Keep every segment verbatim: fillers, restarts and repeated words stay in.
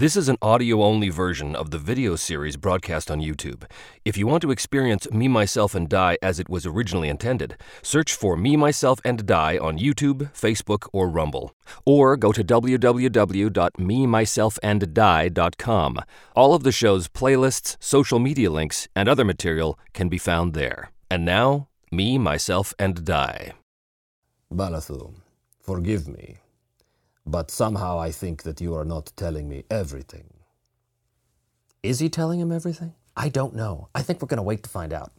This is an audio-only version of the video series broadcast on YouTube. If you want to experience Me, Myself, and Die as it was originally intended, search for Me, Myself, and Die on YouTube, Facebook, or Rumble. Or go to w w w dot me myself and die dot com. All of the show's playlists, social media links, and other material can be found there. And now, Me, Myself, and Die. Balathur, forgive me, but somehow I think that you are not telling me everything. Is he telling him everything? I don't know. I think we're going to wait to find out.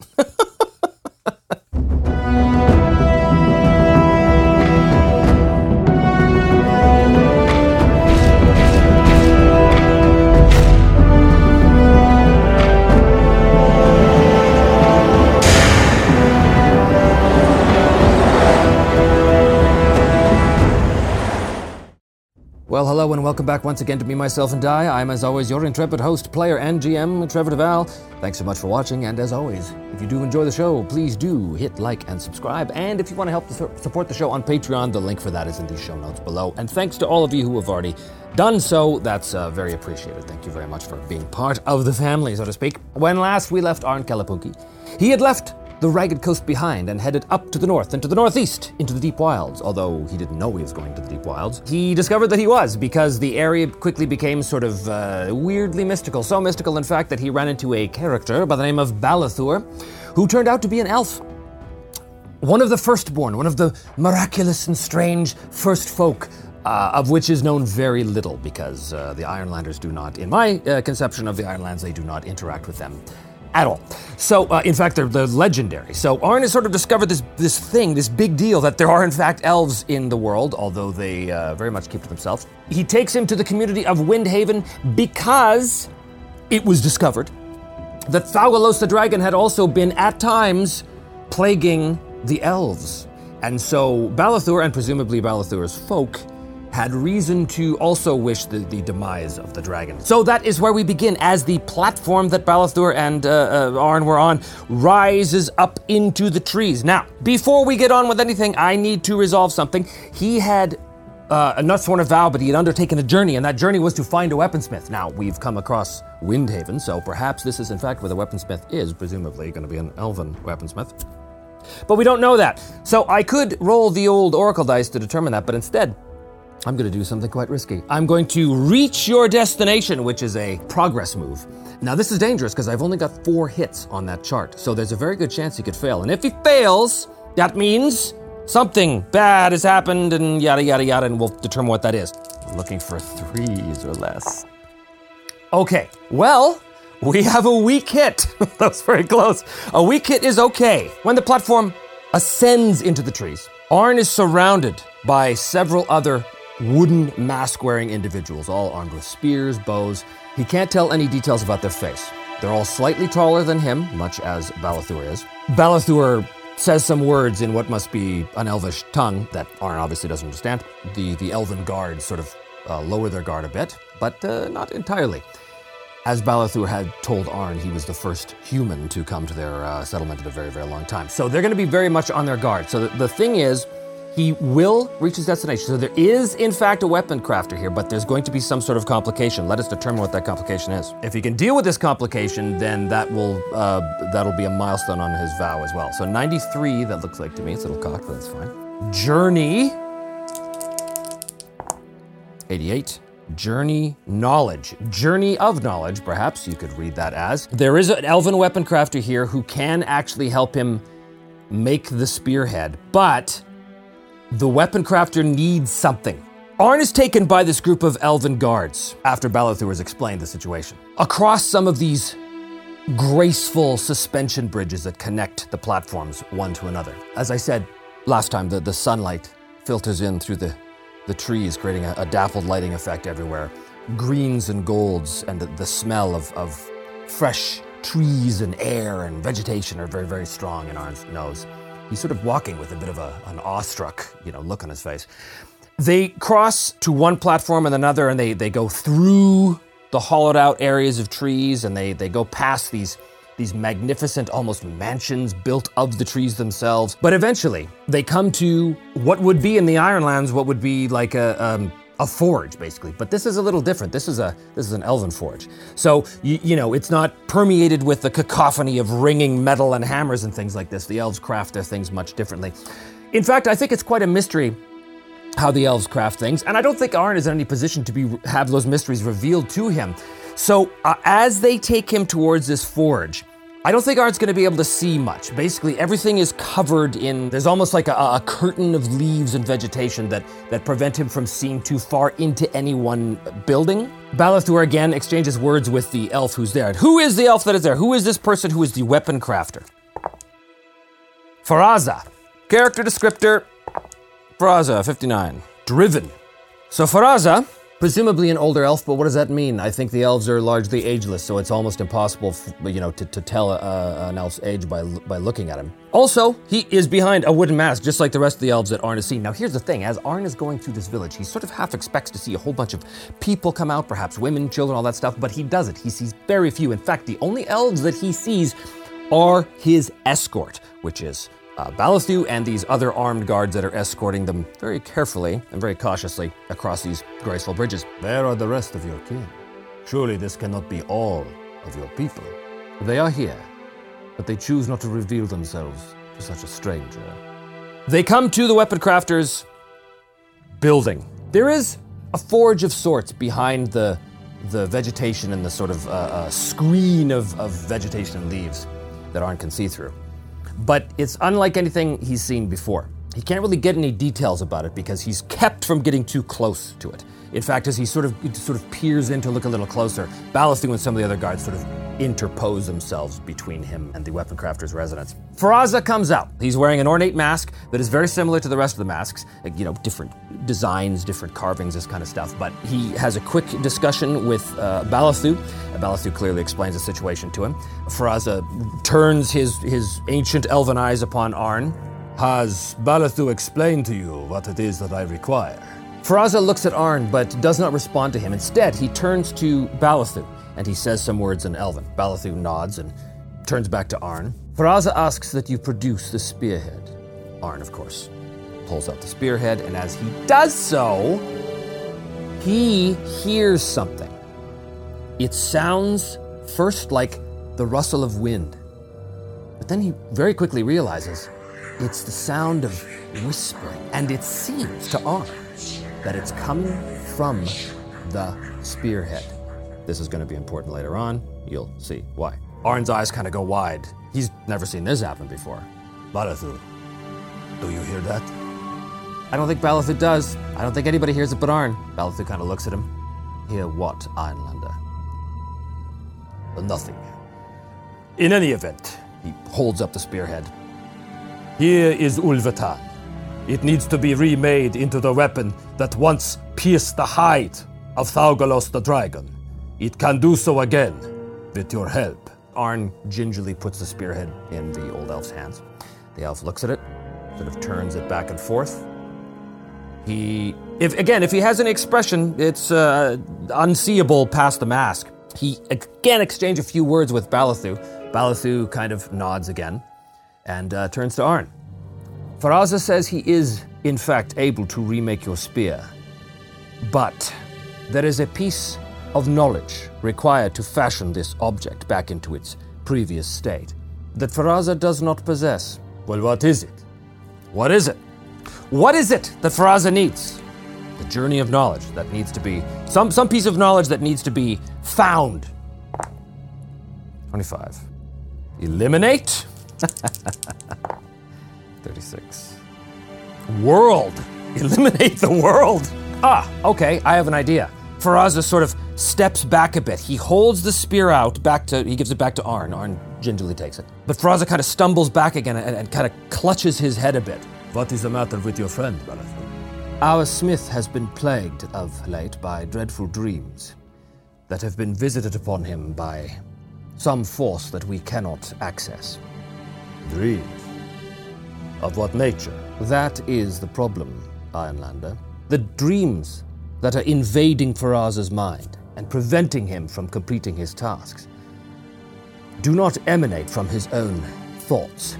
Well, hello and welcome back once again to Me, Myself, and Die. I'm, as always, your intrepid host, player, and G M, Trevor DeVal. Thanks so much for watching, and as always, if you do enjoy the show, please do hit like and subscribe. And if you want to help su- support the show on Patreon, the link for that is in the show notes below. And thanks to all of you who have already done so. That's uh, very appreciated. Thank you very much for being part of the family, so to speak. When last we left Arn Kalapuki, he had left the ragged coast behind and headed up to the north and to the northeast, into the deep wilds, although he didn't know he was going to the deep wilds. He discovered that he was, because the area quickly became sort of uh, weirdly mystical. So mystical, in fact, that he ran into a character by the name of Balathur, who turned out to be an elf. One of the firstborn, one of the miraculous and strange first folk, Uh, of which is known very little, because uh, the Ironlanders do not, in my uh, conception of the Ironlands, they do not interact with them at all. So, uh, in fact, they're, they're legendary. So Arn has sort of discovered this this thing, this big deal, that there are, in fact, elves in the world, although they uh, very much keep to themselves. He takes him to the community of Windhaven because it was discovered that Thaugalos the dragon had also been, at times, plaguing the elves. And so Balathur, and presumably Balathur's folk, had reason to also wish the, the demise of the dragon. So that is where we begin, as the platform that Balathur and uh, uh, Arn were on rises up into the trees. Now, before we get on with anything, I need to resolve something. He had uh, not sworn a vow, but he had undertaken a journey, and that journey was to find a weaponsmith. Now, we've come across Windhaven, so perhaps this is in fact where the weaponsmith is, presumably going to be an elven weaponsmith. But we don't know that. So I could roll the old oracle dice to determine that, but instead, I'm going to do something quite risky. I'm going to reach your destination, which is a progress move. Now, this is dangerous because I've only got four hits on that chart, so there's a very good chance he could fail. And if he fails, that means something bad has happened and yada, yada, yada, and we'll determine what that is. Looking for threes or less. Okay, well, we have a weak hit. That was very close. A weak hit is okay. When the platform ascends into the trees, Arn is surrounded by several other wooden mask-wearing individuals, all armed with spears, bows. He can't tell any details about their face. They're all slightly taller than him, much as Balathur is. Balathur says some words in what must be an elvish tongue that Arn obviously doesn't understand. The, the elven guards sort of uh, lower their guard a bit, but uh, not entirely. As Balathur had told Arn, he was the first human to come to their uh, settlement in a very, very long time. So they're going to be very much on their guard. So the, the thing is, he will reach his destination. So there is, in fact, a weapon crafter here, but there's going to be some sort of complication. Let us determine what that complication is. If he can deal with this complication, then that will uh, that'll be a milestone on his vow as well. So ninety-three, that looks like to me. It's a little cocked, but that's fine. Journey, eighty-eight. Journey knowledge. Journey of knowledge, perhaps you could read that as. There is an elven weapon crafter here who can actually help him make the spearhead, but the weapon crafter needs something. Arn is taken by this group of elven guards after Balathur has explained the situation. Across some of these graceful suspension bridges that connect the platforms one to another. As I said last time, the, the sunlight filters in through the, the trees, creating a, a dappled lighting effect everywhere. Greens and golds and the, the smell of, of fresh trees and air and vegetation are very, very strong in Arn's nose. He's sort of walking with a bit of a, an awestruck, you know, look on his face. They cross to one platform and another, and they, they go through the hollowed-out areas of trees, and they, they go past these, these magnificent, almost mansions built of the trees themselves. But eventually, they come to what would be in the Ironlands, what would be like a, um, a forge, basically. But this is a little different. This is a this is an elven forge. So, you, you know, it's not permeated with the cacophony of ringing metal and hammers and things like this. The elves craft their things much differently. In fact, I think it's quite a mystery how the elves craft things, and I don't think Arn is in any position to be have those mysteries revealed to him. So, uh, as they take him towards this forge, I don't think Arn's going to be able to see much. Basically, everything is covered in, there's almost like a, a curtain of leaves and vegetation that, that prevent him from seeing too far into any one building. Balathur again exchanges words with the elf who's there. And who is the elf that is there? Who is this person who is the weapon crafter? Faraza. Character descriptor, Faraza, fifty-nine. Driven. So Faraza, presumably an older elf, but what does that mean? I think the elves are largely ageless, so it's almost impossible, f- you know, to, to tell uh, an elf's age by by looking at him. Also, he is behind a wooden mask, just like the rest of the elves that Arn has seen. Now, here's the thing. As Arn is going through this village, he sort of half expects to see a whole bunch of people come out, perhaps women, children, all that stuff, but he doesn't. He sees very few. In fact, the only elves that he sees are his escort, which is Uh, Balathur and these other armed guards that are escorting them very carefully and very cautiously across these graceful bridges. Where are the rest of your kin? Surely this cannot be all of your people. They are here, but they choose not to reveal themselves to such a stranger. They come to the weapon crafter's building. There is a forge of sorts behind the the vegetation and the sort of uh, uh, screen of, of vegetation and leaves that Arn can see through. But it's unlike anything he's seen before. He can't really get any details about it because he's kept from getting too close to it. In fact, as he sort of sort of peers in to look a little closer, Balathur and some of the other guards sort of interpose themselves between him and the weapon crafter's residence. Faraza comes out. He's wearing an ornate mask that is very similar to the rest of the masks. You know, different designs, different carvings, this kind of stuff. But he has a quick discussion with uh, Balathur. Balathur clearly explains the situation to him. Faraza turns his, his ancient elven eyes upon Arn. Has Balathur explained to you what it is that I require? Faraza looks at Arn, but does not respond to him. Instead, he turns to Balathur, and he says some words in Elven. Balathur nods and turns back to Arn. Faraza asks that you produce the spearhead. Arn, of course, pulls out the spearhead, and as he does so, he hears something. It sounds first like the rustle of wind, but then he very quickly realizes it's the sound of whispering, and it seems to Arn that it's coming from the spearhead. This is going to be important later on. You'll see why. Arn's eyes kind of go wide. He's never seen this happen before. Balathur, do you hear that? I don't think Balathur does. I don't think anybody hears it but Arn. Balathur kind of looks at him. Hear what, Ironlander? Nothing. In any event, he holds up the spearhead. Here is Ulvata. It needs to be remade into the weapon that once pierced the hide of Thaugalos the dragon. It can do so again, with your help. Arn gingerly puts the spearhead in the old elf's hands. The elf looks at it, sort of turns it back and forth. He, if again, if he has any expression, it's uh, unseeable past the mask. He again exchanges a few words with Balathur. Balathur kind of nods again and uh, turns to Arn. Faraza says he is, in fact, able to remake your spear, but there is a piece of knowledge required to fashion this object back into its previous state that Faraza does not possess. Well, what is it? What is it? What is it that Faraza needs? The journey of knowledge that needs to be, some, some piece of knowledge that needs to be found. twenty-five. Eliminate. thirty-six. World. Eliminate the world. Ah, okay, I have an idea. Faraza sort of steps back a bit. He holds the spear out back to, he gives it back to Arn. Arn gingerly takes it. But Faraza kind of stumbles back again and, and kind of clutches his head a bit. What is the matter with your friend, Balathur? Our smith has been plagued of late by dreadful dreams that have been visited upon him by some force that we cannot access. Dreams? Of what nature? That is the problem, Ironlander. The dreams that are invading Faraza's mind and preventing him from completing his tasks do not emanate from his own thoughts.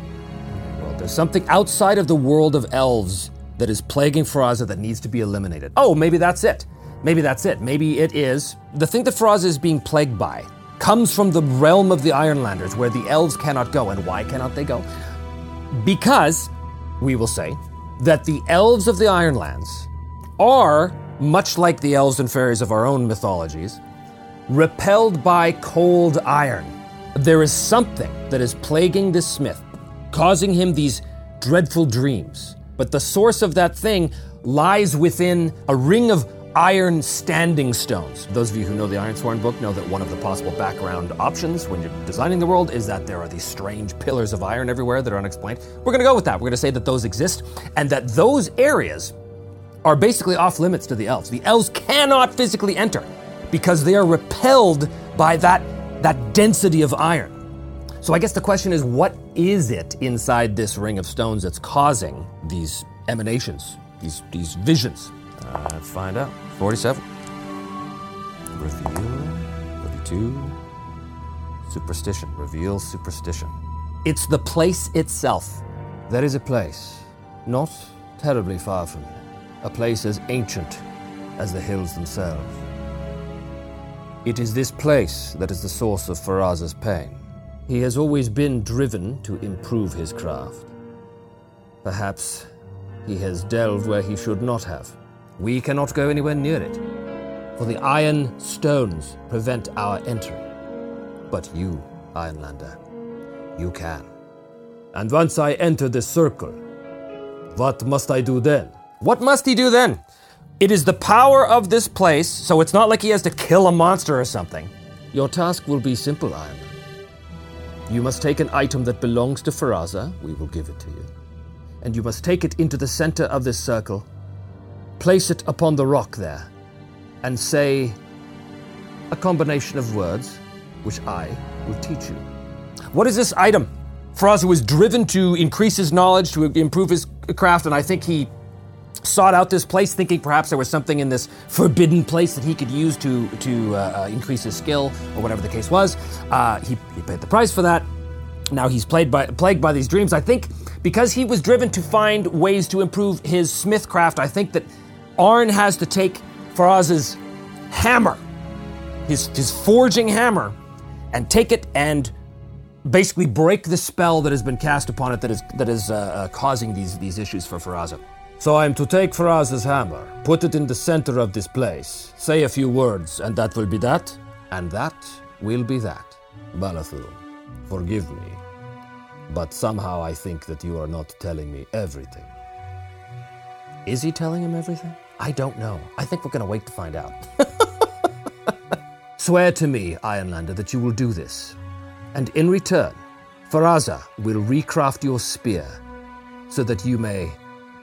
Well, there's something outside of the world of elves that is plaguing Faraza that needs to be eliminated. Oh, maybe that's it. Maybe that's it. Maybe it is. The thing that Faraza is being plagued by comes from the realm of the Ironlanders, where the elves cannot go. And why cannot they go? Because, we will say, that the elves of the Ironlands are, much like the elves and fairies of our own mythologies, repelled by cold iron. There is something that is plaguing this smith, causing him these dreadful dreams. But the source of that thing lies within a ring of iron standing stones. Those of you who know the Ironsworn book know that one of the possible background options when you're designing the world is that there are these strange pillars of iron everywhere that are unexplained. We're going to go with that. We're going to say that those exist and that those areas are basically off limits to the elves. The elves cannot physically enter because they are repelled by that, that density of iron. So I guess the question is, what is it inside this ring of stones that's causing these emanations, these, these visions? Uh, let's find out. forty-seven. Reveal. thirty-two. Superstition. Reveal superstition. It's the place itself. There is a place, not terribly far from here, a place as ancient as the hills themselves. It is this place that is the source of Faraza's pain. He has always been driven to improve his craft. Perhaps he has delved where he should not have. We cannot go anywhere near it, for the iron stones prevent our entry. But you, Ironlander, you can. And once I enter the circle, what must I do then? What must he do then? It is the power of this place, so it's not like he has to kill a monster or something. Your task will be simple, Ironlander. You must take an item that belongs to Faraza, we will give it to you, and you must take it into the center of this circle, place it upon the rock there, and say a combination of words, which I will teach you. What is this item? Faraza was driven to increase his knowledge, to improve his craft, and I think he sought out this place, thinking perhaps there was something in this forbidden place that he could use to, to uh, increase his skill, or whatever the case was. Uh, he, he paid the price for that. Now he's plagued by, plagued by these dreams. I think because he was driven to find ways to improve his smithcraft, I think that Arn has to take Faraza's hammer, his, his forging hammer, and take it and basically break the spell that has been cast upon it that is, that is uh, uh, causing these, these issues for Faraza. So I am to take Faraza's hammer, put it in the center of this place, say a few words, and that will be that, and that will be that. Balathur, forgive me, but somehow I think that you are not telling me everything. Is he telling him everything? I don't know. I think we're going to wait to find out. Swear to me, Ironlander, that you will do this, and in return, Faraza will recraft your spear so that you may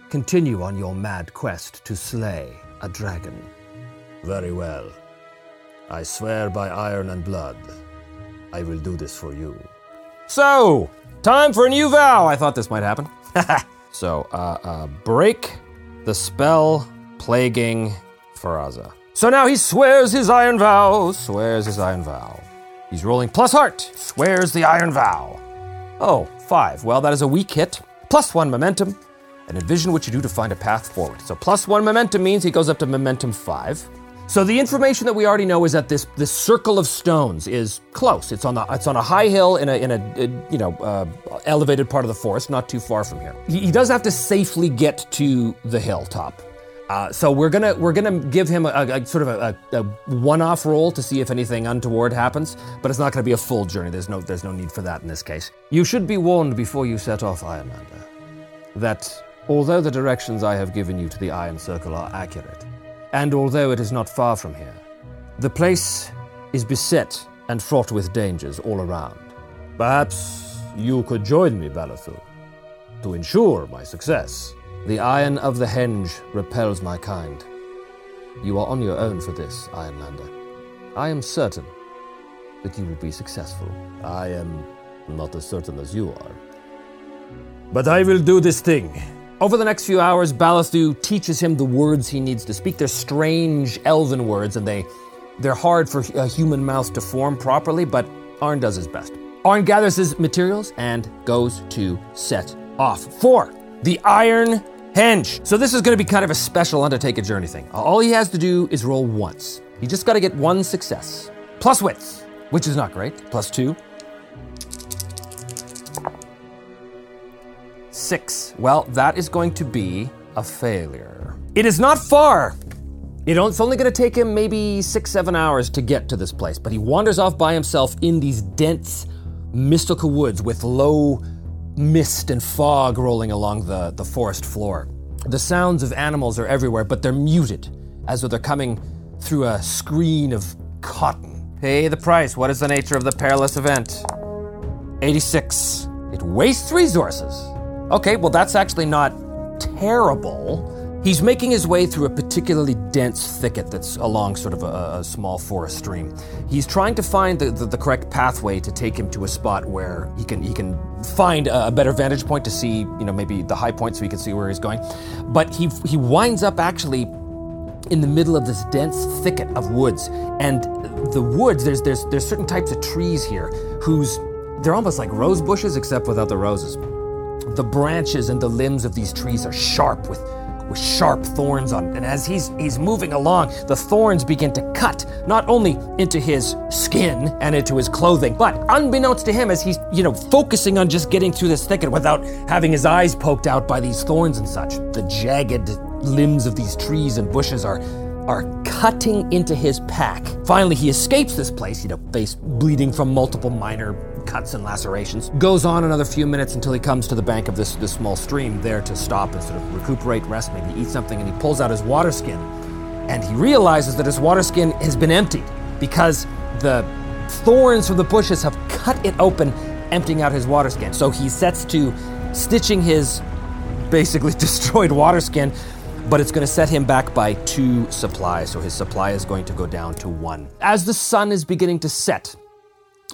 continue on your mad quest to slay a dragon. Very well. I swear by iron and blood, I will do this for you. So, time for a new vow. I thought this might happen. so, uh, uh, break the spell plaguing Faraza. So now he swears his iron vow. Swears his iron vow. He's rolling plus heart. Swears the iron vow. Oh, five. Well, that is a weak hit. Plus one momentum. And envision what you do to find a path forward. So plus one momentum means he goes up to momentum five. So the information that we already know is that this this circle of stones is close. It's on the it's on a high hill in a in a, a you know uh, elevated part of the forest, not too far from here. He, he does have to safely get to the hilltop. Uh, so we're gonna we're gonna give him a, a, a sort of a, a, a one-off roll to see if anything untoward happens. But it's not gonna be a full journey. There's no there's no need for that in this case. You should be warned before you set off, Ironlander, that although the directions I have given you to the Iron Circle are accurate, and although it is not far from here, the place is beset and fraught with dangers all around. Perhaps you could join me, Balathur, to ensure my success. The Iron of the Henge repels my kind. You are on your own for this, Ironlander. I am certain that you will be successful. I am not as certain as you are. But I will do this thing. Over the next few hours, Balathur teaches him the words he needs to speak. They're strange elven words, and they, they're hard for a human mouth to form properly, but Arn does his best. Arn gathers his materials and goes to set off for the Iron Henge. So this is gonna be kind of a special undertake a journey thing. All he has to do is roll once. You just gotta get one success. Plus wits, which is not great, plus two. Six. Well, that is going to be a failure. It is not far. It's only gonna take him maybe six, seven hours to get to this place, but he wanders off by himself in these dense mystical woods with low mist and fog rolling along the, the forest floor. The sounds of animals are everywhere, but they're muted, as though they're coming through a screen of cotton. Pay the price. What is the nature of the perilous event? eighty-six. It wastes resources. Okay, well that's actually not terrible. He's making his way through a particularly dense thicket that's along sort of a, a small forest stream. He's trying to find the, the, the correct pathway to take him to a spot where he can he can find a, a better vantage point to see, you know, maybe the high point so he can see where he's going. But he he winds up actually in the middle of this dense thicket of woods. And the woods, there's there's there's certain types of trees here whose, they're almost like rose bushes except without the roses. The branches and the limbs of these trees are sharp with with sharp thorns on it. And as he's he's moving along, the thorns begin to cut, not only into his skin and into his clothing, but unbeknownst to him, as he's, you know, focusing on just getting through this thicket without having his eyes poked out by these thorns and such, the jagged limbs of these trees and bushes are are cutting into his pack. Finally, he escapes this place, you know, face bleeding from multiple minor cuts and lacerations. Goes on another few minutes until he comes to the bank of this, this small stream there to stop and sort of recuperate, rest, maybe eat something, and he pulls out his water skin. And he realizes that his water skin has been emptied because the thorns from the bushes have cut it open, emptying out his water skin. So he sets to stitching his basically destroyed water skin, but it's gonna set him back by two supplies. So his supply is going to go down to one. As the sun is beginning to set,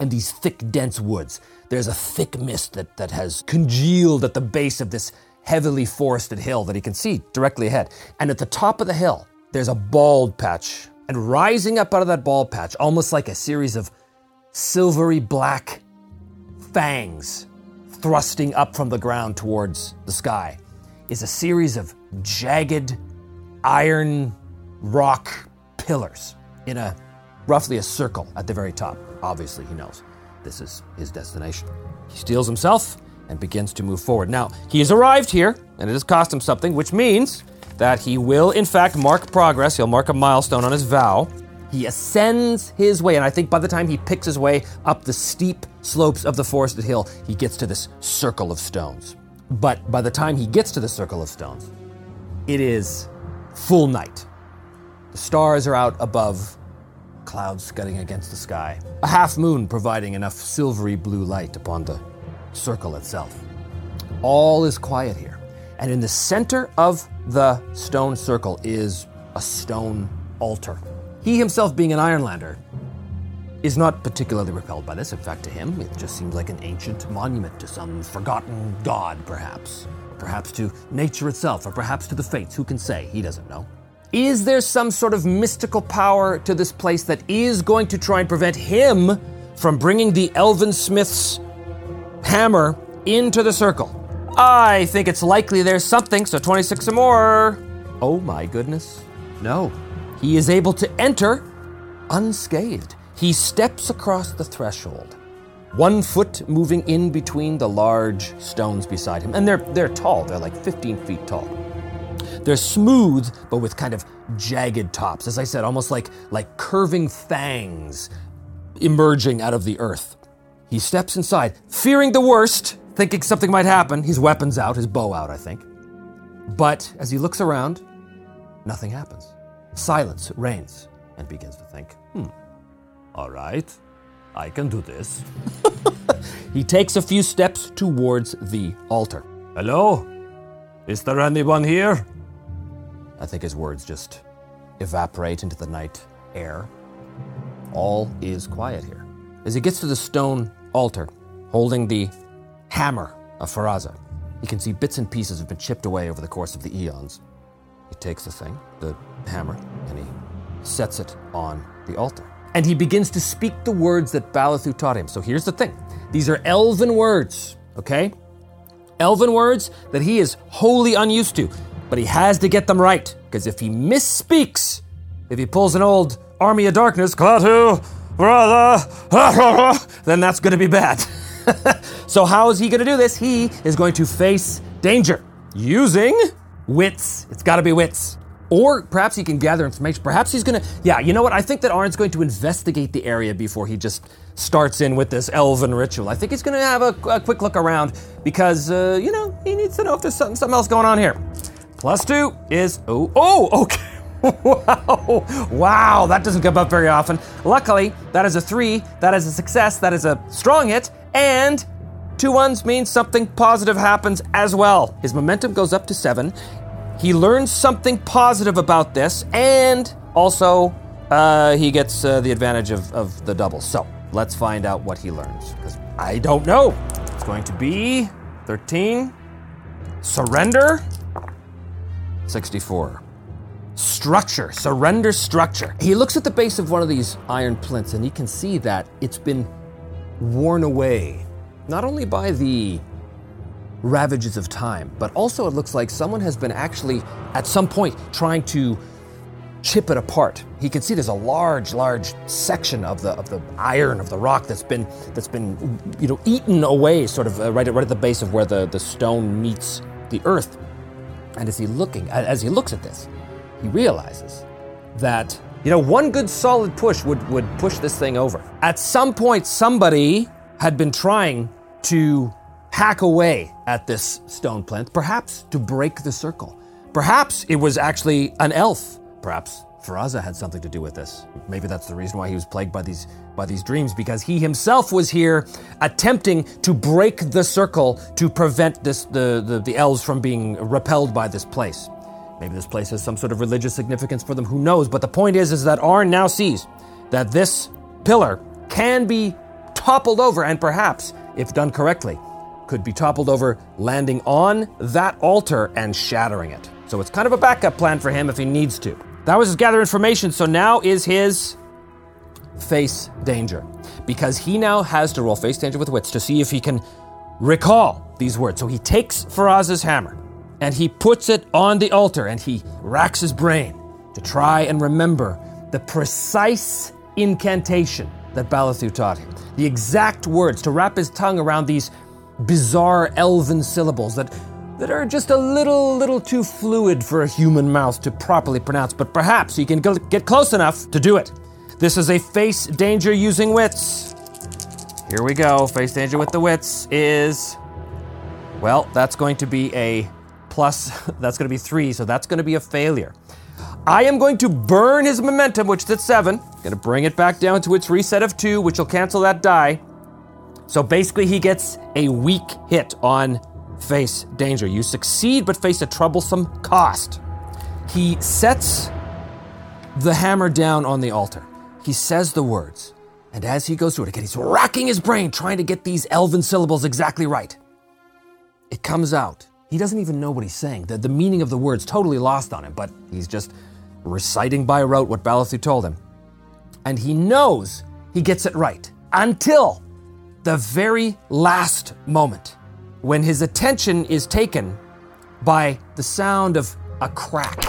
in these thick, dense woods, there's a thick mist that, that has congealed at the base of this heavily forested hill that he can see directly ahead. And at the top of the hill, there's a bald patch. And rising up out of that bald patch, almost like a series of silvery black fangs thrusting up from the ground towards the sky, is a series of jagged iron rock pillars in a roughly a circle at the very top. Obviously, he knows this is his destination. He steels himself and begins to move forward. Now, he has arrived here, and it has cost him something, which means that he will, in fact, mark progress. He'll mark a milestone on his vow. He ascends his way, and I think by the time he picks his way up the steep slopes of the forested hill, he gets to this circle of stones. But by the time he gets to the circle of stones, it is full night. The stars are out above, clouds scudding against the sky, a half moon providing enough silvery blue light upon the circle itself. All is quiet here, and in the center of the stone circle is a stone altar. He himself, being an Ironlander, is not particularly repelled by this. In fact, to him, it just seems like an ancient monument to some forgotten god, perhaps. Perhaps to nature itself, or perhaps to the fates. Who can say? He doesn't know. Is there some sort of mystical power to this place that is going to try and prevent him from bringing the Elven Smith's hammer into the circle? I think it's likely there's something, so twenty-six or more. Oh my goodness, no. He is able to enter unscathed. He steps across the threshold, one foot moving in between the large stones beside him. And they're, they're tall, they're like fifteen feet tall. They're smooth, but with kind of jagged tops. As I said, almost like, like curving fangs emerging out of the earth. He steps inside, fearing the worst, thinking something might happen. His weapon's out, his bow out, I think. But as he looks around, nothing happens. Silence reigns, and begins to think, hmm, all right, I can do this. He takes a few steps towards the altar. Hello? Is there anyone here? I think his words just evaporate into the night air. All is quiet here. As he gets to the stone altar, holding the hammer of Faraza, he can see bits and pieces have been chipped away over the course of the eons. He takes the thing, the hammer, and he sets it on the altar. And he begins to speak the words that Balathur taught him. So here's the thing. These are elven words, okay? Elven words that he is wholly unused to, but he has to get them right, because if he misspeaks, if he pulls an old Army of Darkness, Klaatu, brother, then that's going to be bad. So how is he going to do this? He is going to face danger using wits. It's got to be wits. Or perhaps he can gather information. Perhaps he's going to, yeah, you know what? I think that Arn's going to investigate the area before he just starts in with this elven ritual. I think he's going to have a, a quick look around because, uh, you know, he needs to know if there's something, something else going on here. Plus two is, oh, oh, okay. Wow, wow, that doesn't come up very often. Luckily, that is a three, that is a success, that is a strong hit, and two ones means something positive happens as well. His momentum goes up to seven. He learns something positive about this, and also uh, he gets uh, the advantage of, of the double. So let's find out what he learns, because I don't know. It's going to be thirteen, surrender, sixty-four. Structure, surrender structure. He looks at the base of one of these iron plinths and he can see that it's been worn away, not only by the ravages of time, but also it looks like someone has been actually at some point trying to chip it apart. He can see there's a large, large section of the of the iron, of the rock that's been, that's been you know, eaten away sort of uh, right, right at the base of where the, the stone meets the earth. And as he looking, as he looks at this, he realizes that, you know, one good solid push would, would push this thing over. At some point, somebody had been trying to hack away at this stone plinth, perhaps to break the circle. Perhaps it was actually an elf. Perhaps Faraza had something to do with this. Maybe that's the reason why he was plagued by these, by these dreams, because he himself was here attempting to break the circle to prevent this, the, the, the elves from being repelled by this place. Maybe this place has some sort of religious significance for them, who knows? But the point is, is that Arn now sees that this pillar can be toppled over, and perhaps, if done correctly, could be toppled over, landing on that altar and shattering it. So it's kind of a backup plan for him if he needs to. That was his gather information, so now is his face danger. Because he now has to roll face danger with wits to see if he can recall these words. So he takes Faraz's hammer, and he puts it on the altar and he racks his brain to try and remember the precise incantation that Balathur taught him. The exact words, to wrap his tongue around these bizarre elven syllables that, that are just a little, little too fluid for a human mouth to properly pronounce, but perhaps he can get close enough to do it. This is a face danger using wits. Here we go, face danger with the wits is, well, that's going to be a plus, that's going to be three, so that's going to be a failure. I am going to burn his momentum, which is at seven. I'm going to bring it back down to its reset of two, which will cancel that die. So basically he gets a weak hit on face danger. You succeed, but face a troublesome cost. He sets the hammer down on the altar. He says the words, and as he goes through it again, he's racking his brain, trying to get these elven syllables exactly right. It comes out. He doesn't even know what he's saying. The, the meaning of the words totally lost on him, but he's just reciting by rote what Balathur told him. And he knows he gets it right until the very last moment when his attention is taken by the sound of a crack.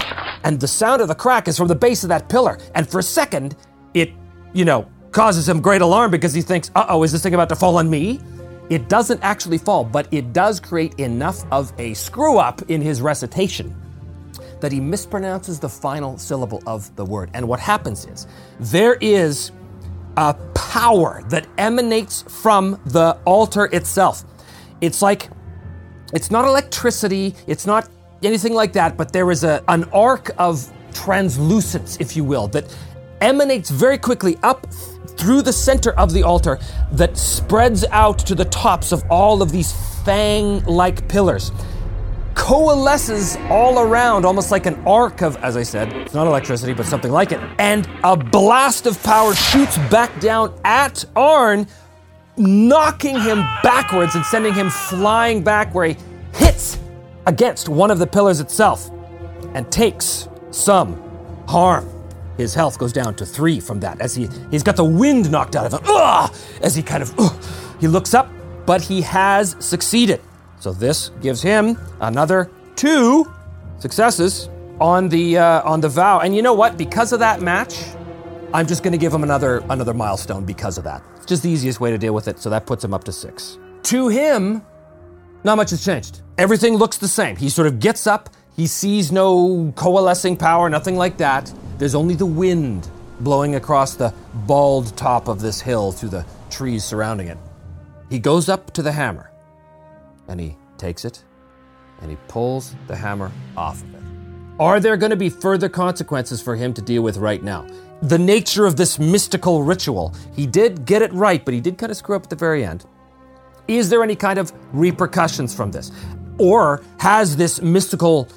And the sound of the crack is from the base of that pillar. And for a second, it, you know, causes him great alarm because he thinks, uh-oh, is this thing about to fall on me? It doesn't actually fall, but it does create enough of a screw-up in his recitation that he mispronounces the final syllable of the word. And what happens is there is a power that emanates from the altar itself. It's like, it's not electricity, it's not anything like that, but there is a, an arc of translucence, if you will, that emanates very quickly up through the center of the altar that spreads out to the tops of all of these fang-like pillars, coalesces all around, almost like an arc of, as I said, it's not electricity, but something like it. And a blast of power shoots back down at Arn, knocking him backwards and sending him flying back where he hits against one of the pillars itself and takes some harm. His health goes down to three from that as he, he's got the wind knocked out of him. Ugh! As he kind of, ugh! He looks up, but he has succeeded. So this gives him another two successes on the uh, on the vow. And you know what? Because of that match, I'm just going to give him another another milestone because of that. It's just the easiest way to deal with it. So that puts him up to six. To him, not much has changed. Everything looks the same. He sort of gets up. He sees no coalescing power, nothing like that. There's only the wind blowing across the bald top of this hill through the trees surrounding it. He goes up to the hammer, and he takes it, and he pulls the hammer off of it. Are there going to be further consequences for him to deal with right now? The nature of this mystical ritual, he did get it right, but he did kind of screw up at the very end. Is there any kind of repercussions from this? Or has this mystical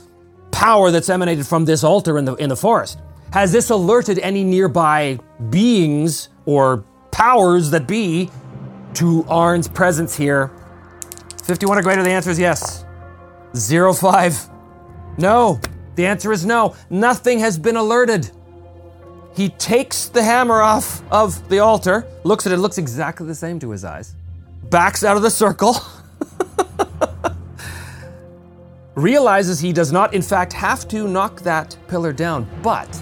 power that's emanated from this altar in the in the forest, has this alerted any nearby beings or powers that be to Arn's presence here? fifty-one or greater, the answer is yes. zero five. No, the answer is no. Nothing has been alerted. He takes the hammer off of the altar, looks at it, looks exactly the same to his eyes, backs out of the circle, realizes he does not, in fact, have to knock that pillar down, but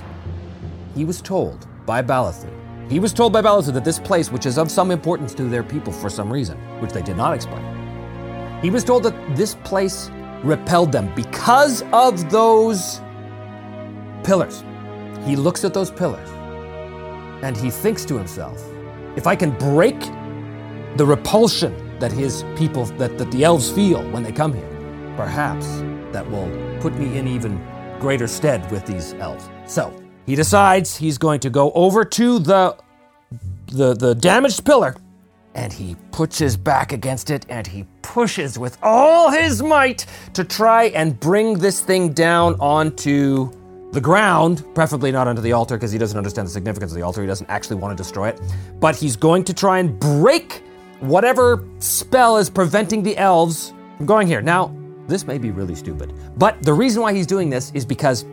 he was told by Balathur. He was told by Balathur that this place, which is of some importance to their people for some reason, which they did not explain, he was told that this place repelled them because of those pillars. He looks at those pillars and he thinks to himself, if I can break the repulsion that his people, that, that the elves feel when they come here, perhaps that will put me in even greater stead with these elves. So he decides he's going to go over to the, the the damaged pillar, and he puts his back against it, and he pushes with all his might to try and bring this thing down onto the ground, preferably not onto the altar, because he doesn't understand the significance of the altar. He doesn't actually want to destroy it. But he's going to try and break whatever spell is preventing the elves from going here. Now, this may be really stupid, but the reason why he's doing this is because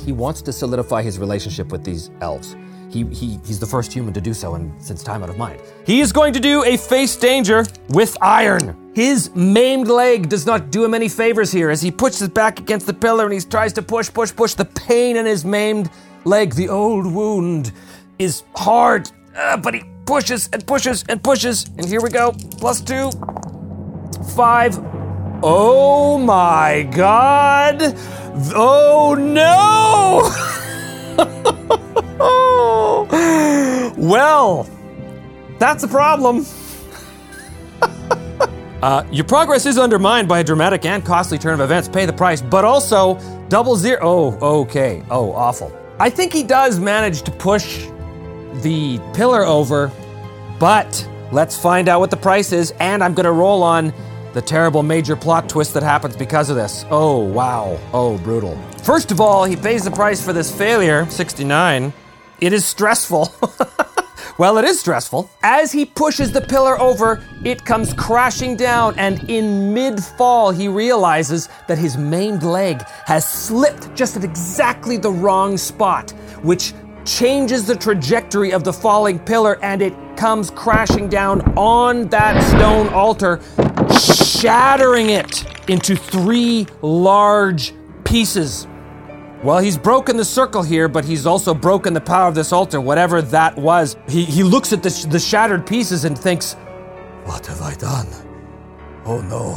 he wants to solidify his relationship with these elves. He, he He's the first human to do so, and since time out of mind. He is going to do a face danger with iron. His maimed leg does not do him any favors here as he puts his back against the pillar and he tries to push, push, push. The pain in his maimed leg, the old wound, is hard, uh, but he pushes and pushes and pushes. And here we go, plus two, five. Oh my God! Oh no! Well, that's a problem. uh, your progress is undermined by a dramatic and costly turn of events. Pay the price, but also double zero. Oh, okay. Oh, awful. I think he does manage to push the pillar over, but let's find out what the price is, and I'm gonna roll on the terrible major plot twist that happens because of this. Oh, wow. Oh, brutal. First of all, he pays the price for this failure, sixty-nine. It is stressful. Well, it is stressful. As he pushes the pillar over, it comes crashing down, and in mid-fall, he realizes that his maimed leg has slipped just at exactly the wrong spot, which changes the trajectory of the falling pillar, and it comes crashing down on that stone altar, shattering it into three large pieces. Well, he's broken the circle here, but he's also broken the power of this altar, whatever that was. He he looks at the, sh- the shattered pieces and thinks, what have I done? Oh no.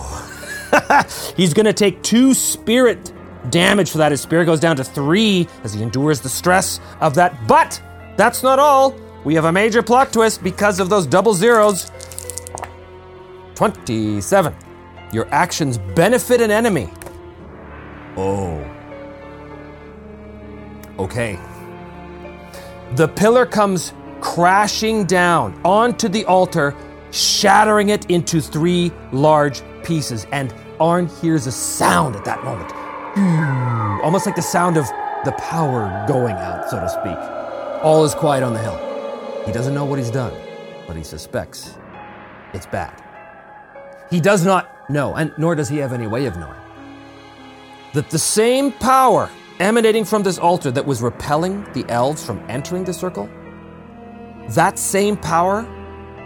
He's gonna take two spirit damage for that. His spirit goes down to three as he endures the stress of that. But that's not all. We have a major plot twist because of those double zeros. twenty-seven. Your actions benefit an enemy. Oh. Okay. The pillar comes crashing down onto the altar, shattering it into three large pieces. And Arn hears a sound at that moment. Almost like the sound of the power going out, so to speak. All is quiet on the hill. He doesn't know what he's done, but he suspects it's bad. He does not know, and nor does he have any way of knowing, that the same power emanating from this altar that was repelling the elves from entering the circle, that same power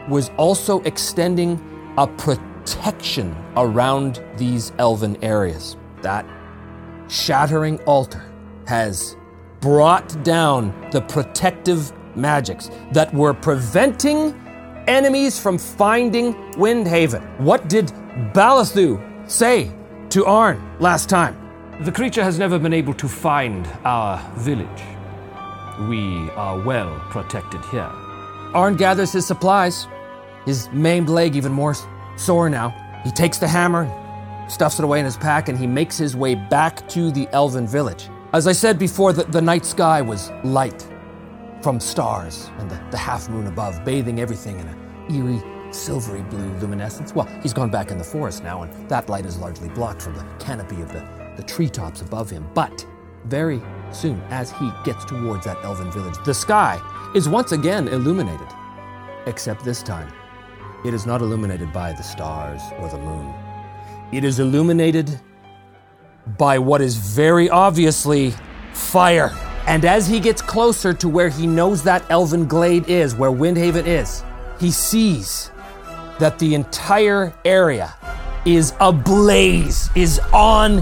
was also extending a protection around these elven areas. That shattering altar has brought down the protective magics that were preventing enemies from finding Windhaven. What did Balathur say to Arn last time? The creature has never been able to find our village. We are well protected here. Arn gathers his supplies, his maimed leg even more sore now. He takes the hammer, stuffs it away in his pack, and he makes his way back to the elven village. As I said before, the, the night sky was light from stars and the, the half moon above, bathing everything in an eerie, silvery blue luminescence. Well, he's gone back in the forest now, and that light is largely blocked from the canopy of the, the treetops above him. But very soon, as he gets towards that elven village, the sky is once again illuminated, except this time, it is not illuminated by the stars or the moon. It is illuminated by what is very obviously fire. And as he gets closer to where he knows that elven glade is, where Windhaven is, he sees that the entire area is ablaze, is on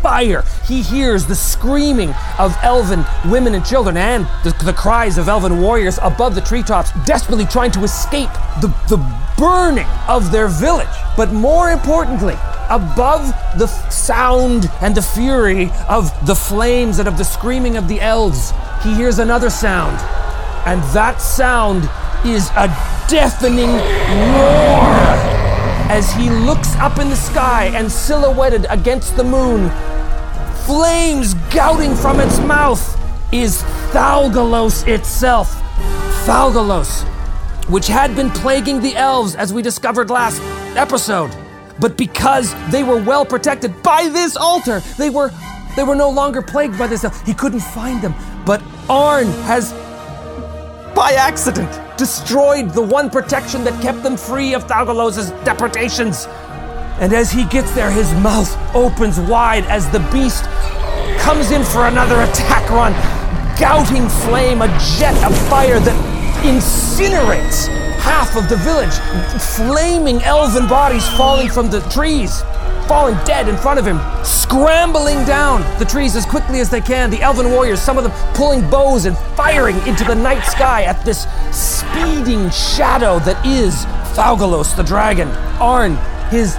fire. He hears the screaming of elven women and children and the, the cries of elven warriors above the treetops, desperately trying to escape the, the burning of their village. But more importantly, above the sound and the fury of the flames and of the screaming of the elves, he hears another sound. And that sound is a deafening roar. As he looks up in the sky and silhouetted against the moon, flames gouting from its mouth, is Thaugalos itself. Thaugalos, which had been plaguing the elves, as we discovered last episode. But because they were well protected by this altar, they were they were no longer plagued by this. He couldn't find them. But Arn has, by accident, destroyed the one protection that kept them free of Thaugalos' depredations. And as he gets there, his mouth opens wide as the beast comes in for another attack run, gouting flame, a jet of fire that incinerates half of the village, flaming elven bodies falling from the trees, falling dead in front of him, scrambling down the trees as quickly as they can, the elven warriors, some of them pulling bows and firing into the night sky at this speeding shadow that is Thaugalos the dragon. Arn, his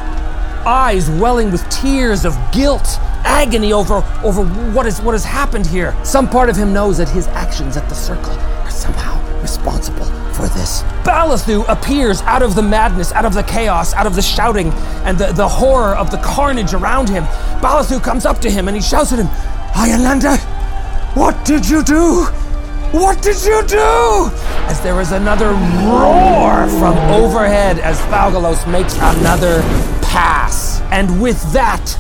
eyes welling with tears of guilt, agony over, over what is, what has happened here. Some part of him knows that his actions at the circle are somehow responsible for this. Balathur appears out of the madness, out of the chaos, out of the shouting and the, the horror of the carnage around him. Balathur comes up to him and he shouts at him, "Aielinda, what did you do? What did you do?" As there is another roar from overhead as Thaugalos makes another pass. And with that,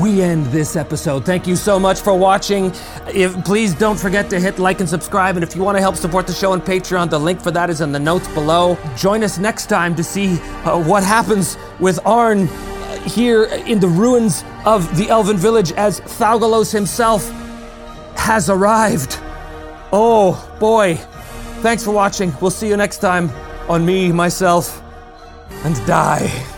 we end this episode. Thank you so much for watching. If, please don't forget to hit like and subscribe. And if you want to help support the show on Patreon, the link for that is in the notes below. Join us next time to see uh, what happens with Arn uh, here in the ruins of the elven village as Thaugalos himself has arrived. Oh boy. Thanks for watching. We'll see you next time on Me, Myself, and Die.